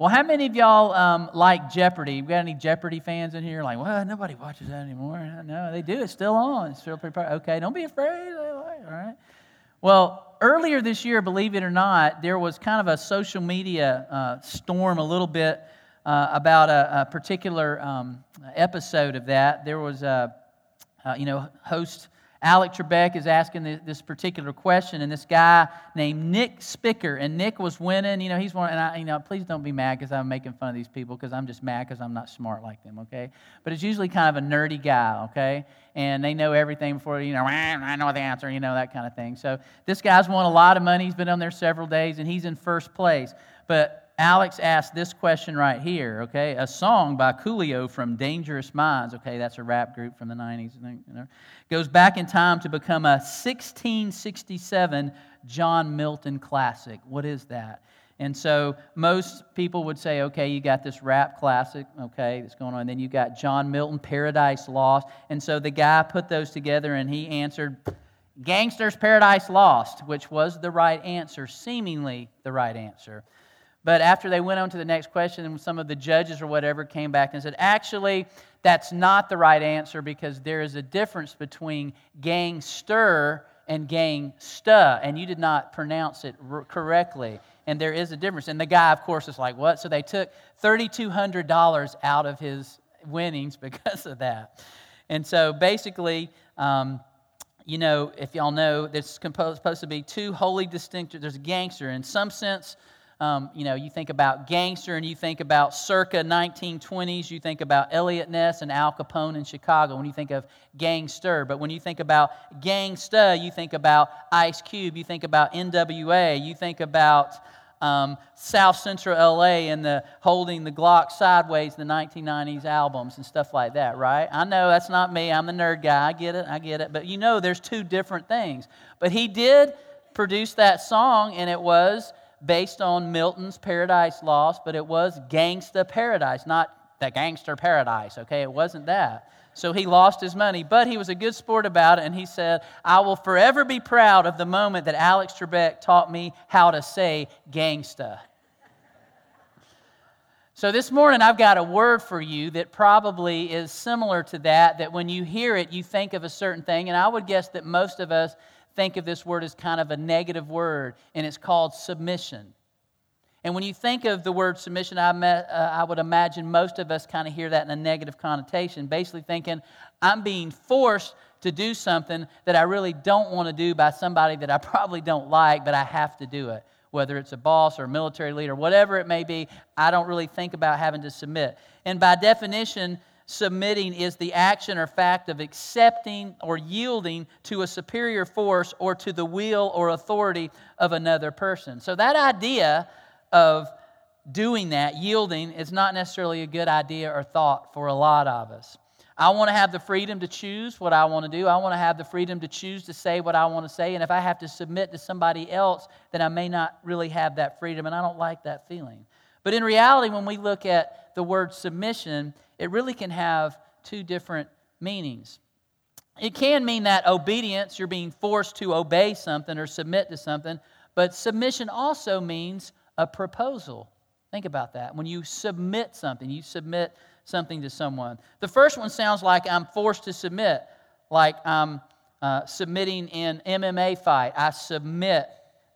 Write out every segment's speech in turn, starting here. Well, how many of y'all like Jeopardy? We got any Jeopardy fans in here? Like, well, nobody watches that anymore. No, they do. It's still on. It's still pretty. Okay, don't be afraid. All right. Well, earlier this year, believe it or not, there was kind of a social media storm a little bit about a particular episode of that. There was host Alex Trebek is asking this particular question, and this guy named Nick Spicker, and Nick was winning. You know, he's one, and please don't be mad because I'm making fun of these people, because I'm just mad because I'm not smart like them, okay? But it's usually kind of a nerdy guy, okay? And they know everything before, I know the answer, that kind of thing. So this guy's won a lot of money. He's been on there several days, and he's in first place. But Alex asked this question right here, okay? A song by Coolio from Dangerous Minds, okay, that's a rap group from the 90s, goes back in time to become a 1667 John Milton classic. What is that? And so most people would say, okay, you got this rap classic, okay, that's going on, and then you got John Milton, Paradise Lost. And so the guy put those together, and he answered Gangster's Paradise Lost, which was the right answer, seemingly the right answer. But after they went on to the next question, some of the judges or whatever came back and said, actually, that's not the right answer, because there is a difference between gangster and gangsta, and you did not pronounce it correctly. And there is a difference. And the guy, of course, is like, what? So they took $3,200 out of his winnings because of that. And so basically, if y'all know, there's supposed to be two wholly distinct, there's a gangster in some sense. You think about gangster and you think about circa 1920s. You think about Elliot Ness and Al Capone in Chicago when you think of gangster. But when you think about gangsta, you think about Ice Cube. You think about NWA. You think about South Central LA and the holding the Glock sideways, the 1990s albums and stuff like that, right? I know that's not me. I'm the nerd guy. I get it. But there's two different things. But he did produce that song, and it was based on Milton's Paradise Lost, but it was Gangsta Paradise, not the Gangster Paradise, okay? It wasn't that. So he lost his money, but he was a good sport about it, and he said, I will forever be proud of the moment that Alex Trebek taught me how to say gangsta. So this morning, I've got a word for you that probably is similar to that when you hear it, you think of a certain thing, and I would guess that most of us think of this word as kind of a negative word, and it's called submission. And when you think of the word submission, I would imagine most of us kind of hear that in a negative connotation, basically thinking, I'm being forced to do something that I really don't want to do by somebody that I probably don't like, but I have to do it. Whether it's a boss or a military leader, whatever it may be, I don't really think about having to submit. And by definition, submitting is the action or fact of accepting or yielding to a superior force or to the will or authority of another person. So that idea of doing that, yielding, is not necessarily a good idea or thought for a lot of us. I want to have the freedom to choose what I want to do. I want to have the freedom to choose to say what I want to say. And if I have to submit to somebody else, then I may not really have that freedom, and I don't like that feeling. But in reality, when we look at the word submission, it really can have two different meanings. It can mean that obedience, you're being forced to obey something or submit to something, but submission also means a proposal. Think about that. When you submit something to someone. The first one sounds like I'm forced to submit, like I'm submitting in MMA fight. I submit.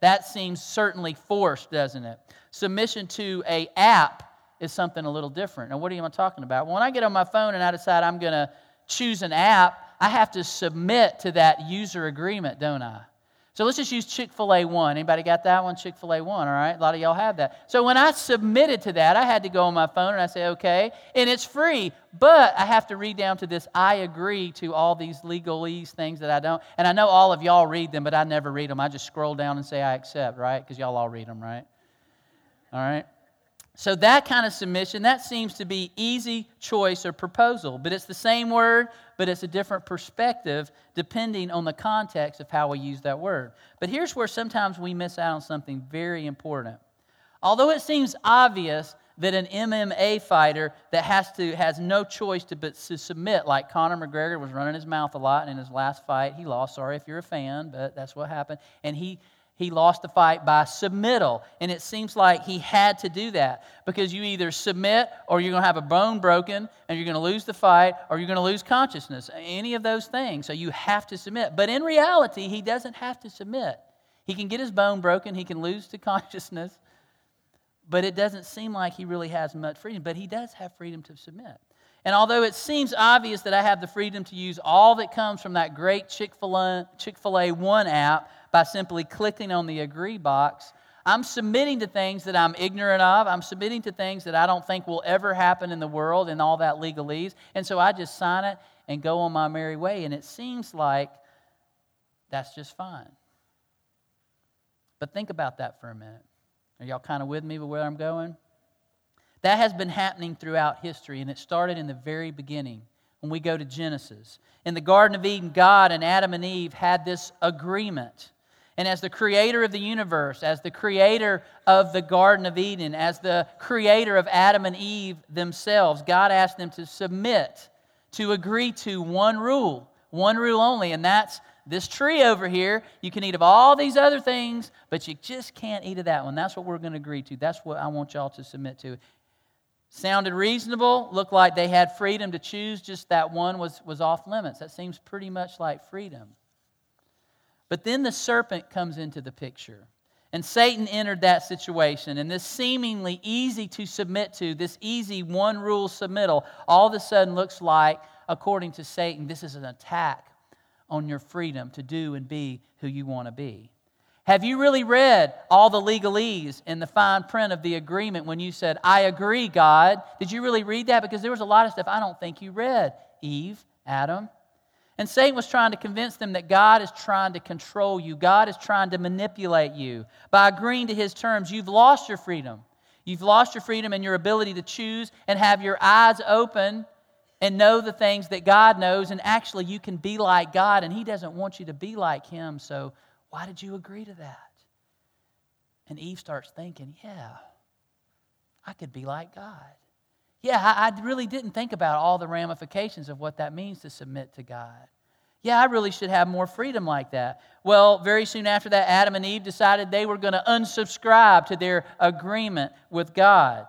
That seems certainly forced, doesn't it? Submission to an app is something a little different. Now, what am I talking about? Well, when I get on my phone and I decide I'm going to choose an app, I have to submit to that user agreement, don't I? So let's just use Chick-fil-A 1. Anybody got that one? Chick-fil-A 1, all right? A lot of y'all have that. So when I submitted to that, I had to go on my phone and I say, okay, and it's free, but I have to read down to this, I agree to all these legalese things that I don't, and I know all of y'all read them, but I never read them. I just scroll down and say I accept, right? Because y'all all read them, right? All right? So that kind of submission, that seems to be easy choice or proposal, but it's the same word, but it's a different perspective depending on the context of how we use that word. But here's where sometimes we miss out on something very important. Although it seems obvious that an MMA fighter that has no choice but to submit, like Conor McGregor was running his mouth a lot, and in his last fight, he lost. Sorry if you're a fan, but that's what happened. And he He lost the fight by submittal. And it seems like he had to do that because you either submit or you're going to have a bone broken and you're going to lose the fight or you're going to lose consciousness, any of those things. So you have to submit. But in reality, he doesn't have to submit. He can get his bone broken. He can lose the consciousness. But it doesn't seem like he really has much freedom. But he does have freedom to submit. And although it seems obvious that I have the freedom to use all that comes from that great Chick-fil-A One app by simply clicking on the agree box, I'm submitting to things that I'm ignorant of. I'm submitting to things that I don't think will ever happen in the world and all that legalese. And so I just sign it and go on my merry way. And it seems like that's just fine. But think about that for a minute. Are y'all kind of with me with where I'm going? That has been happening throughout history, and it started in the very beginning when we go to Genesis. In the Garden of Eden, God and Adam and Eve had this agreement. And as the creator of the universe, as the creator of the Garden of Eden, as the creator of Adam and Eve themselves, God asked them to submit, to agree to one rule only, and that's this tree over here. You can eat of all these other things, but you just can't eat of that one. That's what we're going to agree to. That's what I want y'all to submit to. Sounded reasonable, looked like they had freedom to choose, just that one was off limits. That seems pretty much like freedom. But then the serpent comes into the picture, and Satan entered that situation, and this seemingly easy to submit to, this easy one-rule submittal, all of a sudden looks like, according to Satan, this is an attack on your freedom to do and be who you want to be. Have you really read all the legalese in the fine print of the agreement when you said, I agree, God? Did you really read that? Because there was a lot of stuff I don't think you read, Eve, Adam. And Satan was trying to convince them that God is trying to control you. God is trying to manipulate you. By agreeing to his terms, you've lost your freedom. You've lost your freedom and your ability to choose and have your eyes open and know the things that God knows, and actually you can be like God, and he doesn't want you to be like him, so why did you agree to that? And Eve starts thinking, yeah, I could be like God. Yeah, I really didn't think about all the ramifications of what that means to submit to God. Yeah, I really should have more freedom like that. Well, very soon after that, Adam and Eve decided they were going to unsubscribe to their agreement with God,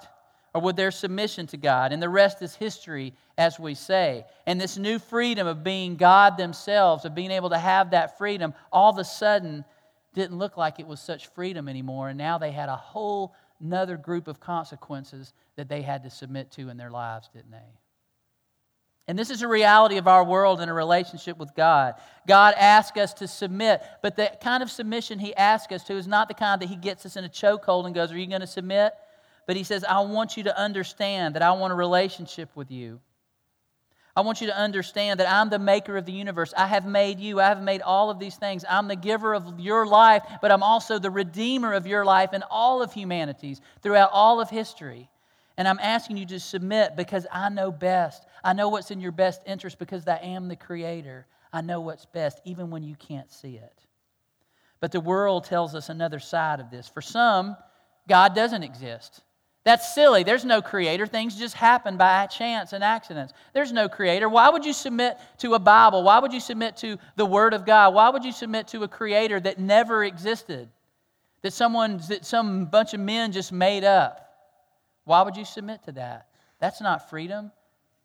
or with their submission to God. And the rest is history, as we say. And this new freedom of being God themselves, of being able to have that freedom, all of a sudden didn't look like it was such freedom anymore. And now they had a whole nother group of consequences that they had to submit to in their lives, didn't they? And this is a reality of our world in a relationship with God. God asks us to submit, but the kind of submission he asks us to is not the kind that he gets us in a chokehold and goes, are you going to submit? But he says, I want you to understand that I want a relationship with you. I want you to understand that I'm the maker of the universe. I have made you. I have made all of these things. I'm the giver of your life, but I'm also the redeemer of your life and all of humanity's throughout all of history. And I'm asking you to submit because I know best. I know what's in your best interest because I am the creator. I know what's best, even when you can't see it. But the world tells us another side of this. For some, God doesn't exist. That's silly. There's no creator. Things just happen by chance and accidents. There's no creator. Why would you submit to a Bible? Why would you submit to the Word of God? Why would you submit to a creator that never existed? That some bunch of men just made up? Why would you submit to that? That's not freedom.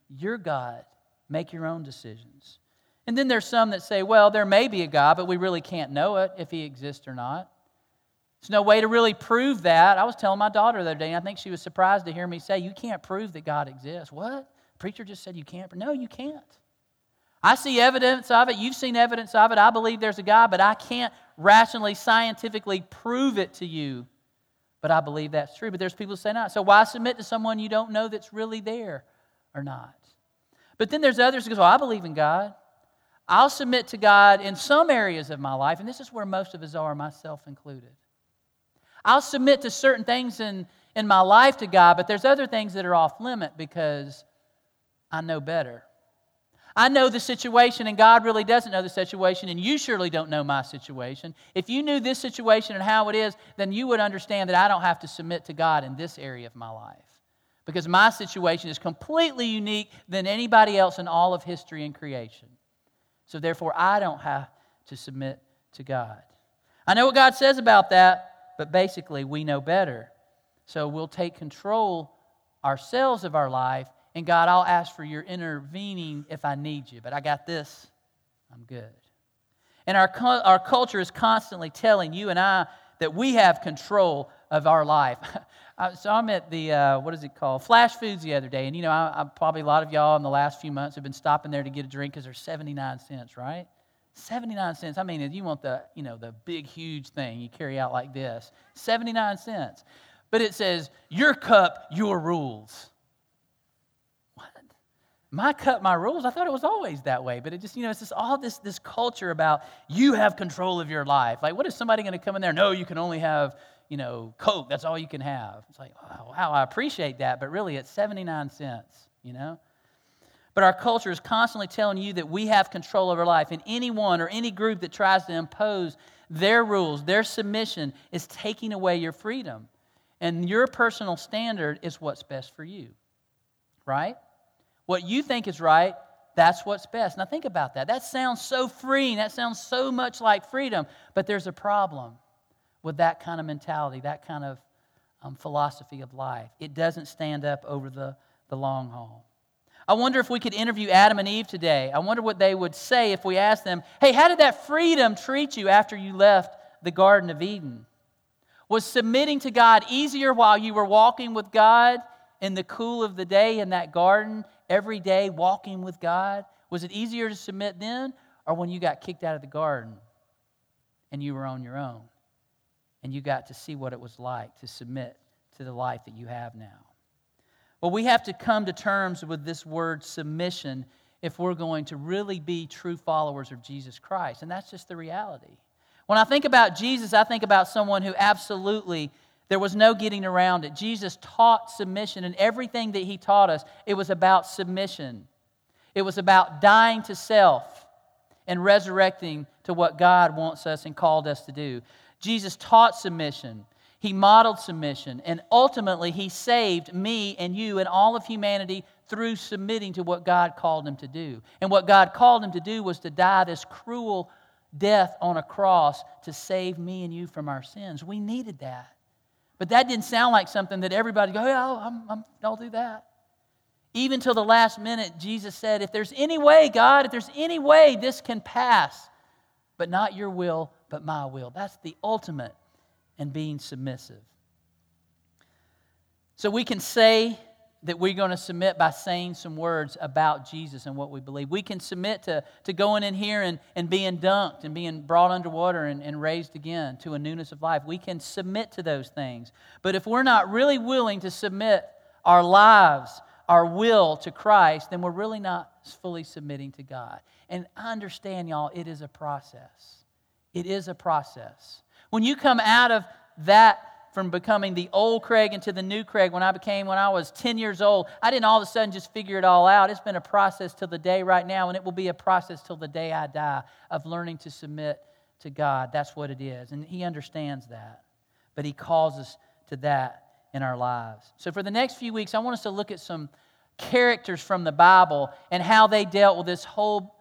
You're God. Make your own decisions. And then there's some that say, well, there may be a God, but we really can't know it if he exists or not. There's no way to really prove that. I was telling my daughter the other day, and I think she was surprised to hear me say, you can't prove that God exists. What? Preacher just said you can't. No, you can't. I see evidence of it. You've seen evidence of it. I believe there's a God, but I can't rationally, scientifically prove it to you. But I believe that's true. But there's people who say not. So why submit to someone you don't know that's really there or not? But then there's others who go, well, I believe in God. I'll submit to God in some areas of my life, and this is where most of us are, myself included. I'll submit to certain things in my life to God, but there's other things that are off limit because I know better. I know the situation, and God really doesn't know the situation, and you surely don't know my situation. If you knew this situation and how it is, then you would understand that I don't have to submit to God in this area of my life because my situation is completely unique than anybody else in all of history and creation. So therefore, I don't have to submit to God. I know what God says about that, but basically we know better. So we'll take control ourselves of our life, and God, I'll ask for your intervening if I need you, but I got this, I'm good. And our culture is constantly telling you and I that we have control of our life. So I'm at the, Flash Foods the other day, and you know, I probably a lot of y'all in the last few months have been stopping there to get a drink because they're 79 cents, right? 79 cents. I mean, if you want the, you know, the big, huge thing you carry out like this, 79 cents. But it says, your cup, your rules. What? My cup, my rules? I thought it was always that way. But it just, you know, it's just all this culture about you have control of your life. Like, what is somebody going to come in there? No, you can only have, you know, Coke. That's all you can have. It's like, oh, wow, I appreciate that. But really, it's 79 cents, you know? But our culture is constantly telling you that we have control of our life. And anyone or any group that tries to impose their rules, their submission, is taking away your freedom. And your personal standard is what's best for you, right? What you think is right, that's what's best. Now think about that. That sounds so freeing. That sounds so much like freedom. But there's a problem with that kind of mentality, that kind of philosophy of life. It doesn't stand up over the long haul. I wonder if we could interview Adam and Eve today. I wonder what they would say if we asked them, hey, how did that freedom treat you after you left the Garden of Eden? Was submitting to God easier while you were walking with God in the cool of the day in that garden, every day walking with God? Was it easier to submit then or when you got kicked out of the garden and you were on your own and you got to see what it was like to submit to the life that you have now? Well, we have to come to terms with this word submission if we're going to really be true followers of Jesus Christ. And that's just the reality. When I think about Jesus, I think about someone who absolutely, there was no getting around it. Jesus taught submission, and everything that he taught us, it was about submission. It was about dying to self and resurrecting to what God wants us and called us to do. Jesus taught submission. He modeled submission, and ultimately he saved me and you and all of humanity through submitting to what God called him to do. And what God called him to do was to die this cruel death on a cross to save me and you from our sins. We needed that. But that didn't sound like something that everybody go, yeah, I'll do that. Even till the last minute, Jesus said, if there's any way, God, if there's any way this can pass, but not your will, but my will. That's the ultimate. And being submissive. So we can say that we're going to submit by saying some words about Jesus and what we believe. We can submit to going in here and being dunked and being brought underwater and raised again to a newness of life. We can submit to those things. But if we're not really willing to submit our lives, our will to Christ, then we're really not fully submitting to God. And I understand, y'all, it is a process. It is a process. When you come out of that from becoming the old Craig into the new Craig, when I was 10 years old, I didn't all of a sudden just figure it all out. It's been a process till the day right now, and it will be a process till the day I die of learning to submit to God. That's what it is, and He understands that, but He calls us to that in our lives. So for the next few weeks, I want us to look at some characters from the Bible and how they dealt with this whole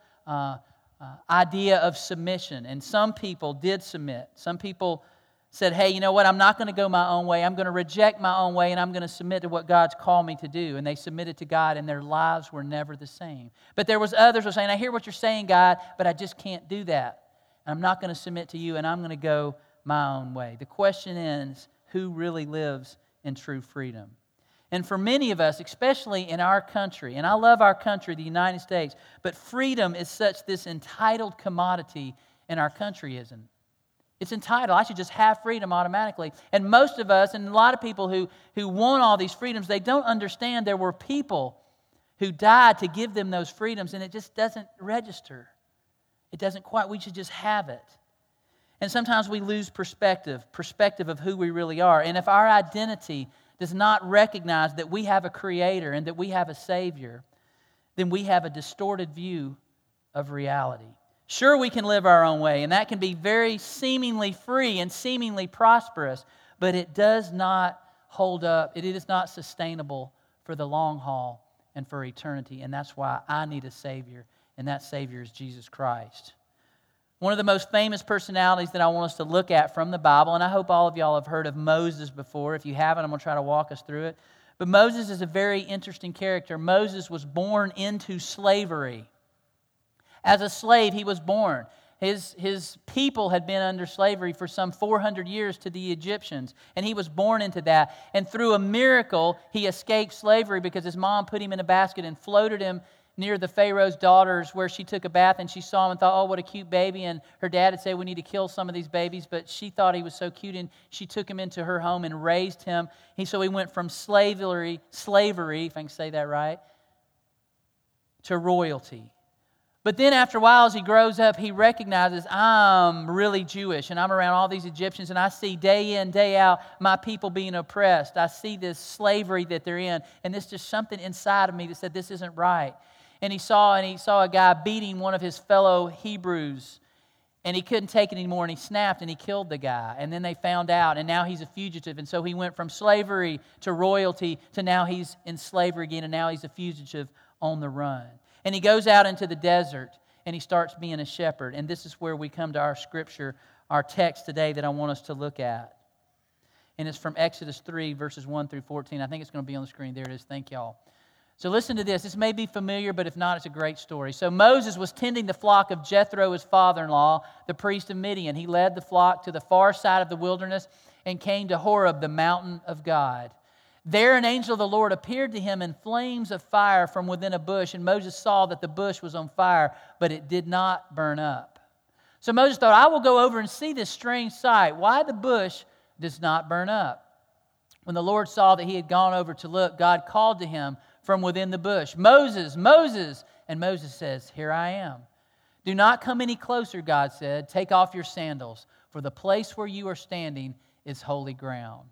idea of submission. And some people did submit. Some people said, hey, you know what, I'm not going to go my own way. I'm going to reject my own way, and I'm going to submit to what God's called me to do. And they submitted to God, and their lives were never the same. But there was others who were saying, I hear what you're saying, God, but I just can't do that. And I'm not going to submit to you, and I'm going to go my own way. The question is, who really lives in true freedom? And for many of us, especially in our country, and I love our country, the United States, but freedom is such this entitled commodity in our country, isn't it? It's entitled. I should just have freedom automatically. And most of us, and a lot of people who want all these freedoms, they don't understand there were people who died to give them those freedoms, and it just doesn't register. It doesn't quite, we should just have it. And sometimes we lose perspective of who we really are. And if our identity does not recognize that we have a Creator and that we have a Savior, then we have a distorted view of reality. Sure, we can live our own way, and that can be very seemingly free and seemingly prosperous, but it does not hold up. It is not sustainable for the long haul and for eternity, and that's why I need a Savior, and that Savior is Jesus Christ. One of the most famous personalities that I want us to look at from the Bible, and I hope all of y'all have heard of Moses before. If you haven't, I'm going to try to walk us through it. But Moses is a very interesting character. Moses was born into slavery. As a slave, he was born. His people had been under slavery for some 400 years to the Egyptians, and he was born into that. And through a miracle, he escaped slavery because his mom put him in a basket and floated him near the Pharaoh's daughters where she took a bath, and she saw him and thought, oh, what a cute baby. And her dad would say, we need to kill some of these babies, but she thought he was so cute, and she took him into her home and raised him. And so he went from slavery, if I can say that right, to royalty. But then after a while, as he grows up, he recognizes, I'm really Jewish, and I'm around all these Egyptians, and I see day in, day out, my people being oppressed. I see this slavery that they're in, and there's just something inside of me that said, this isn't right. And he saw a guy beating one of his fellow Hebrews, and he couldn't take it anymore, and he snapped, and he killed the guy. And then they found out, and now he's a fugitive. And so he went from slavery to royalty to now he's in slavery again, and now he's a fugitive on the run. And he goes out into the desert, and he starts being a shepherd. And this is where we come to our scripture, our text today that I want us to look at. And it's from Exodus 3, verses 1 through 14. I think it's going to be on the screen. There it is. Thank y'all. So listen to this. This may be familiar, but if not, it's a great story. So Moses was tending the flock of Jethro, his father-in-law, the priest of Midian. He led the flock to the far side of the wilderness and came to Horeb, the mountain of God. There an angel of the Lord appeared to him in flames of fire from within a bush, and Moses saw that the bush was on fire, but it did not burn up. So Moses thought, I will go over and see this strange sight, why the bush does not burn up. When the Lord saw that he had gone over to look, God called to him from within the bush, Moses, Moses. And Moses says, here I am. Do not come any closer, God said. Take off your sandals, for the place where you are standing is holy ground.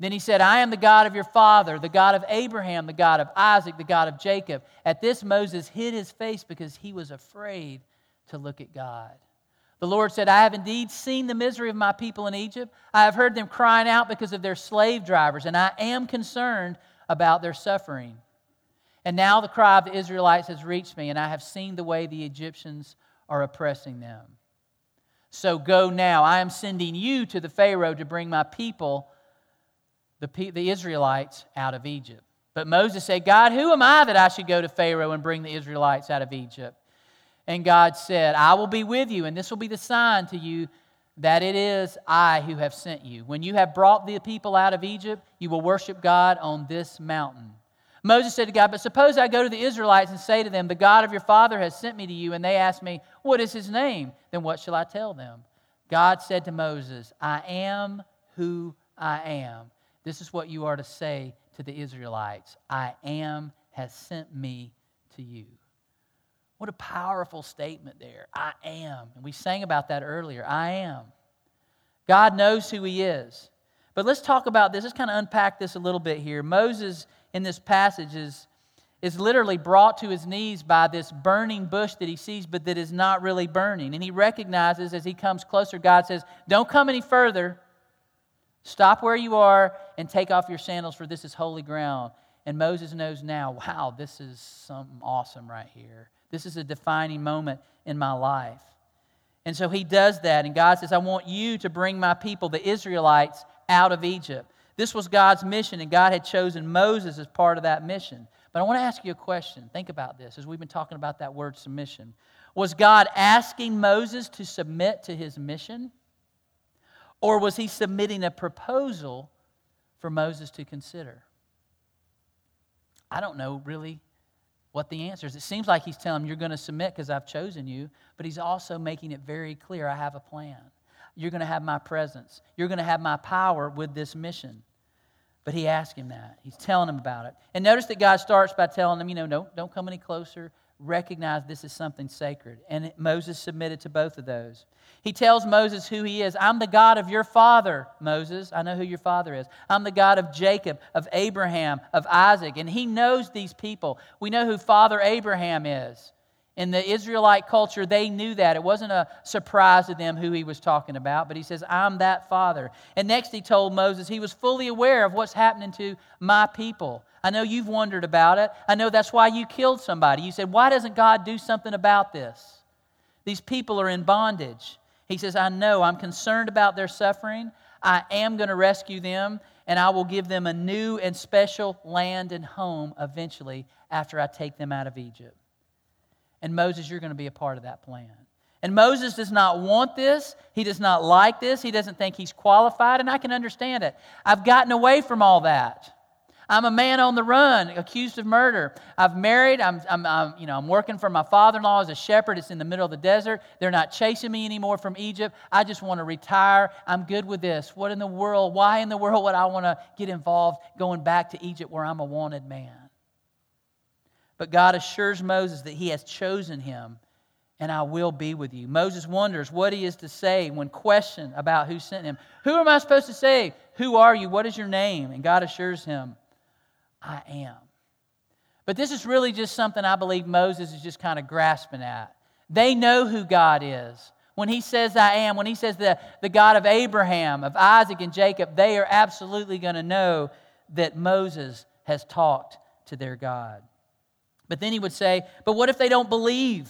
Then he said, I am the God of your father, the God of Abraham, the God of Isaac, the God of Jacob. At this, Moses hid his face because he was afraid to look at God. The Lord said, I have indeed seen the misery of my people in Egypt. I have heard them crying out because of their slave drivers, and I am concerned about their suffering. And now the cry of the Israelites has reached me, and I have seen the way the Egyptians are oppressing them. So go now. I am sending you to the Pharaoh to bring my people, the Israelites, out of Egypt. But Moses said, God, who am I that I should go to Pharaoh and bring the Israelites out of Egypt? And God said, I will be with you, and this will be the sign to you that it is I who have sent you. When you have brought the people out of Egypt, you will worship God on this mountain. Moses said to God, but suppose I go to the Israelites and say to them, the God of your father has sent me to you, and they ask me, what is his name? Then what shall I tell them? God said to Moses, I am who I am. This is what you are to say to the Israelites. I am has sent me to you. What a powerful statement there. I am. And we sang about that earlier. I am. God knows who he is. But let's talk about this. Let's kind of unpack this a little bit here. Moses in this passage is literally brought to his knees by this burning bush that he sees, but that is not really burning. And he recognizes as he comes closer, God says, don't come any further. Stop where you are and take off your sandals, for this is holy ground. And Moses knows now, wow, this is something awesome right here. This is a defining moment in my life. And so he does that, and God says, I want you to bring my people, the Israelites, out of Egypt. This was God's mission, and God had chosen Moses as part of that mission. But I want to ask you a question. Think about this, as we've been talking about that word submission. Was God asking Moses to submit to his mission? Or was he submitting a proposal for Moses to consider? I don't know really what the answer is. It seems like he's telling him, you're going to submit because I've chosen you, but he's also making it very clear, I have a plan. You're going to have my presence. You're going to have my power with this mission. But he asked him that. He's telling him about it. And notice that God starts by telling him, don't come any closer. Recognize this is something sacred. And Moses submitted to both of those. He tells Moses who he is. I'm the God of your father, Moses. I know who your father is. I'm the God of Jacob, of Abraham, of Isaac. And he knows these people. We know who Father Abraham is. In the Israelite culture, they knew that. It wasn't a surprise to them who he was talking about, but he says, I'm that father. And next he told Moses he was fully aware of what's happening to my people. I know you've wondered about it. I know that's why you killed somebody. You said, why doesn't God do something about this? These people are in bondage. He says, I know, I'm concerned about their suffering. I am going to rescue them, and I will give them a new and special land and home eventually after I take them out of Egypt. And Moses, you're going to be a part of that plan. And Moses does not want this. He does not like this. He doesn't think he's qualified, and I can understand it. I've gotten away from all that. I'm a man on the run, accused of murder. I've married. I'm working for my father-in-law as a shepherd. It's in the middle of the desert. They're not chasing me anymore from Egypt. I just want to retire. I'm good with this. What in the world? Why in the world would I want to get involved going back to Egypt where I'm a wanted man? But God assures Moses that He has chosen him, and I will be with you. Moses wonders what he is to say when questioned about who sent him. Who am I supposed to say? Who are you? What is your name? And God assures him, I am. But this is really just something I believe Moses is just kind of grasping at. They know who God is. When he says I am, when he says the God of Abraham, of Isaac and Jacob, they are absolutely going to know that Moses has talked to their God. But then he would say, but what if they don't believe?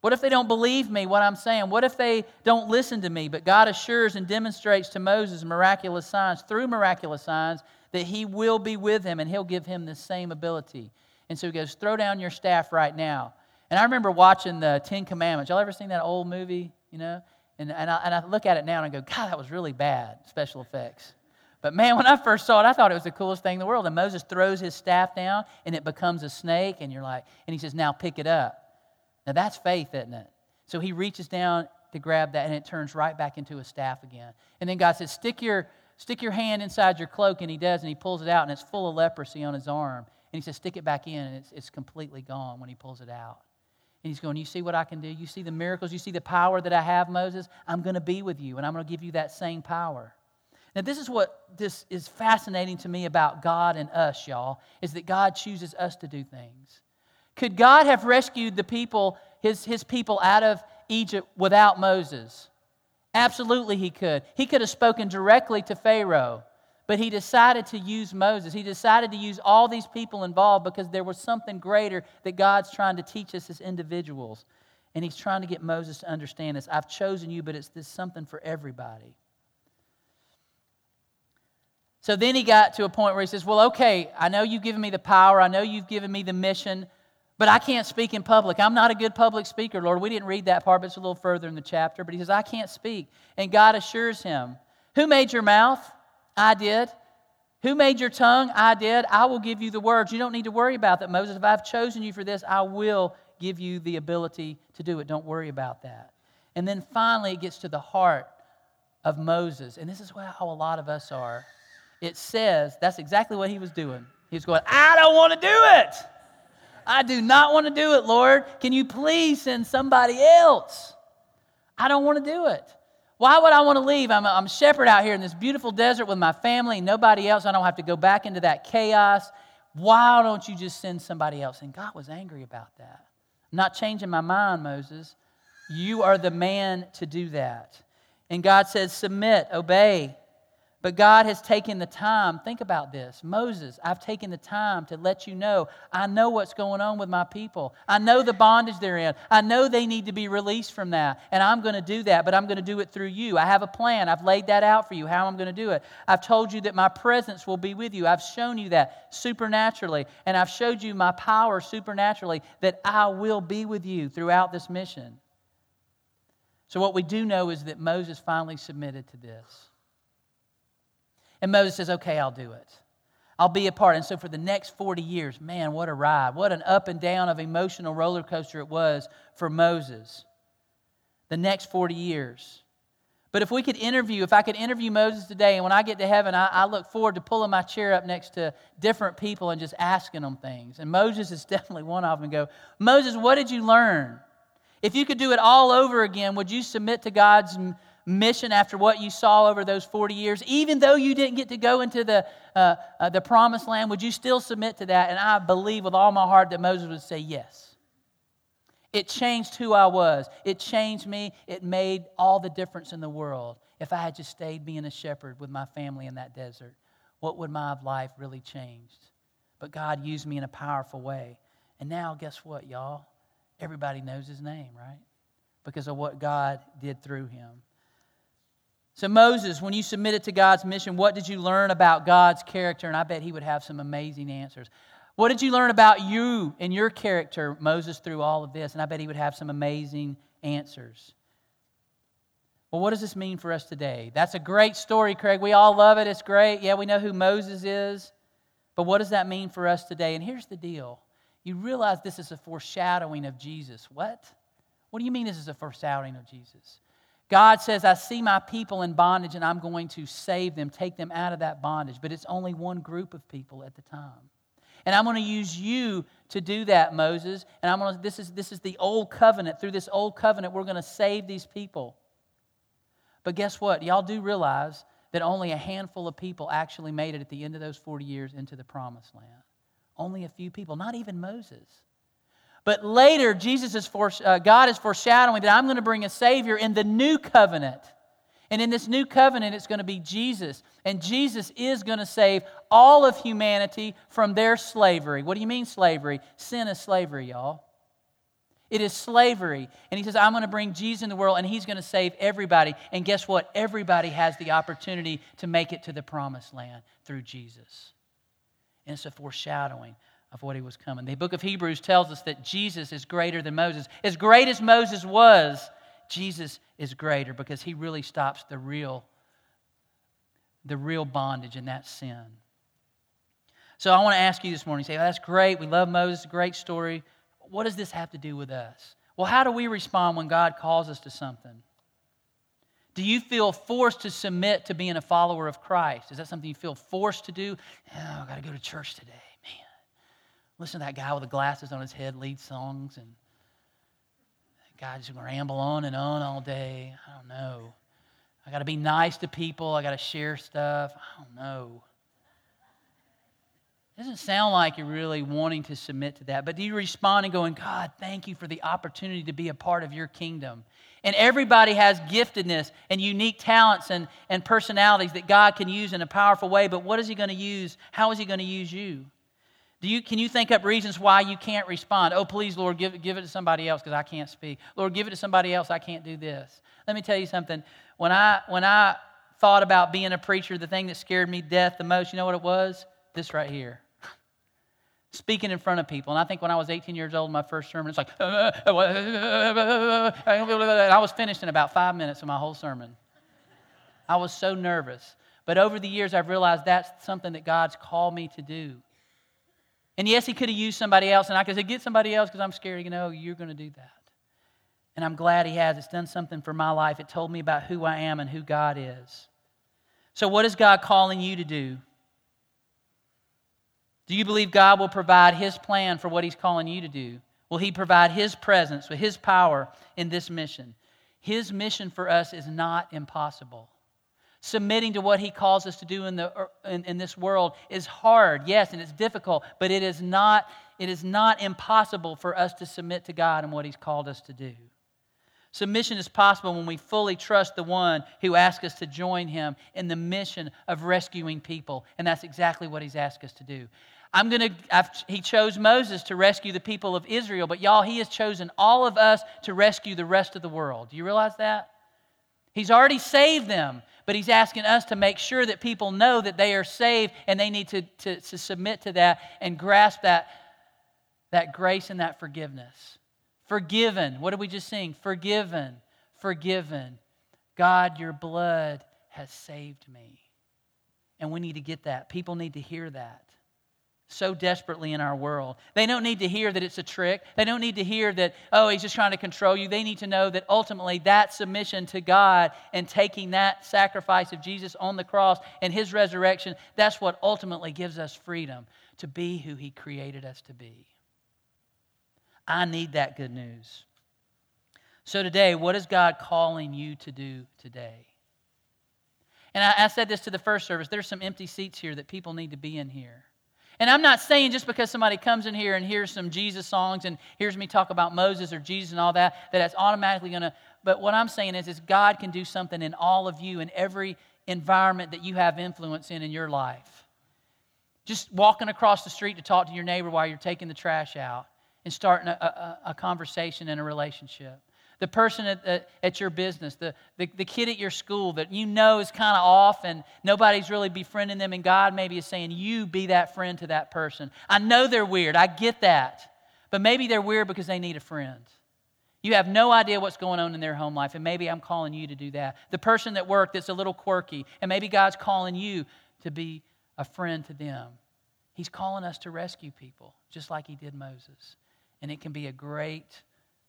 What if they don't believe me, what I'm saying? What if they don't listen to me? But God assures and demonstrates to Moses miraculous signs, through miraculous signs, that he will be with him and he'll give him the same ability. And so he goes, throw down your staff right now. And I remember watching the Ten Commandments. Y'all ever seen that old movie, you know? And I look at it now and I go, God, that was really bad, special effects. But man, when I first saw it, I thought it was the coolest thing in the world. And Moses throws his staff down and it becomes a snake. And you're like, and he says, now pick it up. Now that's faith, isn't it? So he reaches down to grab that and it turns right back into a staff again. And then God says, stick your hand inside your cloak, and he does, and he pulls it out, and it's full of leprosy on his arm. And he says, stick it back in, and it's completely gone when he pulls it out. And he's going, you see what I can do? You see the miracles? You see the power that I have, Moses? I'm going to be with you, and I'm going to give you that same power. Now, this is fascinating to me about God and us, y'all, is that God chooses us to do things. Could God have rescued the people, his people out of Egypt without Moses? Absolutely he could. He could have spoken directly to Pharaoh, but he decided to use Moses. He decided to use all these people involved because there was something greater that God's trying to teach us as individuals. And he's trying to get Moses to understand this. I've chosen you, but it's this something for everybody. So then he got to a point where he says, well, okay, I know you've given me the power. I know you've given me the mission, but I can't speak in public. I'm not a good public speaker, Lord. We didn't read that part, but it's a little further in the chapter. But he says, I can't speak. And God assures him, who made your mouth? I did. Who made your tongue? I did. I will give you the words. You don't need to worry about that, Moses. If I've chosen you for this, I will give you the ability to do it. Don't worry about that. And then finally, it gets to the heart of Moses. And this is how a lot of us are. It says, that's exactly what he was doing. He was going, I don't want to do it. I do not want to do it, Lord. Can you please send somebody else? I don't want to do it. Why would I want to leave? I'm a shepherd out here in this beautiful desert with my family and nobody else. I don't have to go back into that chaos. Why don't you just send somebody else? And God was angry about that. I'm not changing my mind, Moses. You are the man to do that. And God says, submit, obey. But God has taken the time, think about this, Moses, I've taken the time to let you know, I know what's going on with my people. I know the bondage they're in. I know they need to be released from that. And I'm going to do that, but I'm going to do it through you. I have a plan. I've laid that out for you, how I'm going to do it. I've told you that my presence will be with you. I've shown you that supernaturally. And I've showed you my power supernaturally, that I will be with you throughout this mission. So what we do know is that Moses finally submitted to this. And Moses says, okay, I'll do it. I'll be a part. And so for the next 40 years, man, what a ride. What an up and down of emotional roller coaster it was for Moses. The next 40 years. But if I could interview Moses today, and when I get to heaven, I look forward to pulling my chair up next to different people and just asking them things. And Moses is definitely one of them. And go, Moses, what did you learn? If you could do it all over again, would you submit to God's mission after what you saw over those 40 years, even though you didn't get to go into the promised land? Would you still submit to that? And I believe with all my heart that Moses would say yes. It changed who I was. It changed me. It made all the difference in the world. If I had just stayed being a shepherd with my family in that desert, what would my life really changed? But God used me in a powerful way. And now, guess what, y'all? Everybody knows his name, right? because of what God did through him. So Moses, when you submitted to God's mission, what did you learn about God's character? And I bet he would have some amazing answers. What did you learn about you and your character, Moses, through all of this? And I bet he would have some amazing answers. Well, what does this mean for us today? That's a great story, Craig. We all love it. It's great. Yeah, we know who Moses is. But what does that mean for us today? And here's the deal. You realize this is a foreshadowing of Jesus. What? What do you mean this is a foreshadowing of Jesus? God says, I see my people in bondage and I'm going to save them, take them out of that bondage. But it's only one group of people at the time. And I'm going to use you to do that, Moses. And I'm going to, this is the old covenant. Through this old covenant, we're going to save these people. But guess what? Y'all do realize that only a handful of people actually made it at the end of those 40 years into the promised land. Only a few people, not even Moses. But later, God is foreshadowing that I'm going to bring a Savior in the new covenant. And in this new covenant, it's going to be Jesus. And Jesus is going to save all of humanity from their slavery. What do you mean slavery? Sin is slavery, y'all. It is slavery. And he says, I'm going to bring Jesus in the world, and he's going to save everybody. And guess what? Everybody has the opportunity to make it to the promised land through Jesus. And it's a foreshadowing of what he was coming. The book of Hebrews tells us that Jesus is greater than Moses. As great as Moses was, Jesus is greater because he really stops the real bondage and that sin. So I want to ask you this morning, say, that's great, we love Moses, great story. What does this have to do with us? Well, how do we respond when God calls us to something? Do you feel forced to submit to being a follower of Christ? Is that something you feel forced to do? Oh, I've got to go to church today, man. Listen to that guy with the glasses on his head lead songs and God just ramble on all day. I don't know. I got to be nice to people. I got to share stuff. I don't know. It doesn't sound like you're really wanting to submit to that. But do you respond and going, God, thank you for the opportunity to be a part of your kingdom? And everybody has giftedness and unique talents and personalities that God can use in a powerful way. But what is he going to use? How is he going to use you? Can you think up reasons why you can't respond? Oh, please, Lord, give it to somebody else because I can't speak. Lord, give it to somebody else. I can't do this. Let me tell you something. When I thought about being a preacher, the thing that scared me death the most, you know what it was? This right here. Speaking in front of people. And I think when I was 18 years old, my first sermon, it's like, and I was finished in about 5 minutes of my whole sermon. I was so nervous. But over the years, I've realized that's something that God's called me to do. And yes, he could have used somebody else, and I could say, get somebody else because I'm scared. You know, you're going to do that. And I'm glad he has. It's done something for my life. It told me about who I am and who God is. So what is God calling you to do? Do you believe God will provide his plan for what he's calling you to do? Will he provide his presence with his power in this mission? His mission for us is not impossible. Submitting to what he calls us to do in this world is hard, yes, and it's difficult, but it is not impossible for us to submit to God and what he's called us to do. Submission is possible when we fully trust the one who asked us to join him in the mission of rescuing people, and that's exactly what he's asked us to do. He chose Moses to rescue the people of Israel, but y'all, he has chosen all of us to rescue the rest of the world. Do you realize that? He's already saved them, but he's asking us to make sure that people know that they are saved and they need to submit to that and grasp that grace and that forgiveness. Forgiven. What did we just sing? Forgiven. Forgiven. God, your blood has saved me. And we need to get that. People need to hear that so desperately in our world. They don't need to hear that it's a trick. They don't need to hear that, oh, he's just trying to control you. They need to know that ultimately that submission to God and taking that sacrifice of Jesus on the cross and his resurrection, that's what ultimately gives us freedom to be who he created us to be. I need that good news. So today, what is God calling you to do today? And I said this to the first service, there's some empty seats here that people need to be in here. And I'm not saying just because somebody comes in here and hears some Jesus songs and hears me talk about Moses or Jesus and all that, that that's automatically going to... But what I'm saying is God can do something in all of you in every environment that you have influence in your life. Just walking across the street to talk to your neighbor while you're taking the trash out and starting a conversation and a relationship. The person at your business, the kid at your school that you know is kind of off and nobody's really befriending them, and God maybe is saying, you be that friend to that person. I know they're weird. I get that. But maybe they're weird because they need a friend. You have no idea what's going on in their home life, and maybe I'm calling you to do that. The person at work that's a little quirky, and maybe God's calling you to be a friend to them. He's calling us to rescue people, just like he did Moses. And it can be a great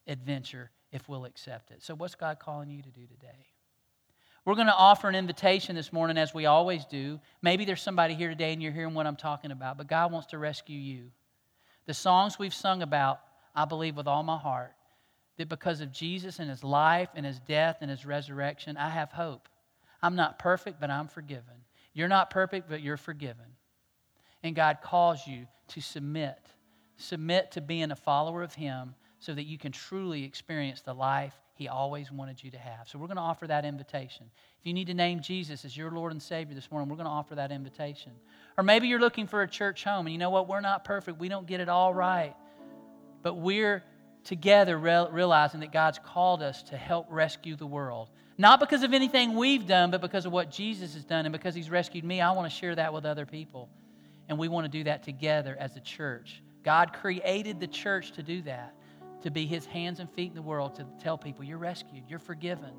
adventure if we'll accept it. So what's God calling you to do today? We're going to offer an invitation this morning, as we always do. Maybe there's somebody here today and you're hearing what I'm talking about, but God wants to rescue you. The songs we've sung about, I believe with all my heart, that because of Jesus and his life and his death and his resurrection, I have hope. I'm not perfect, but I'm forgiven. You're not perfect, but you're forgiven. And God calls you to submit. Submit to being a follower of him, so that you can truly experience the life he always wanted you to have. So we're going to offer that invitation. If you need to name Jesus as your Lord and Savior this morning, we're going to offer that invitation. Or maybe you're looking for a church home, and you know what? We're not perfect. We don't get it all right. But we're together realizing that God's called us to help rescue the world. Not because of anything we've done, but because of what Jesus has done. And because he's rescued me, I want to share that with other people. And we want to do that together as a church. God created the church to do that, to be his hands and feet in the world, to tell people, you're rescued, you're forgiven.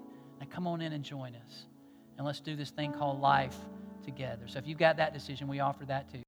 Now come on in and join us. And let's do this thing called life together. So if you've got that decision, we offer that too.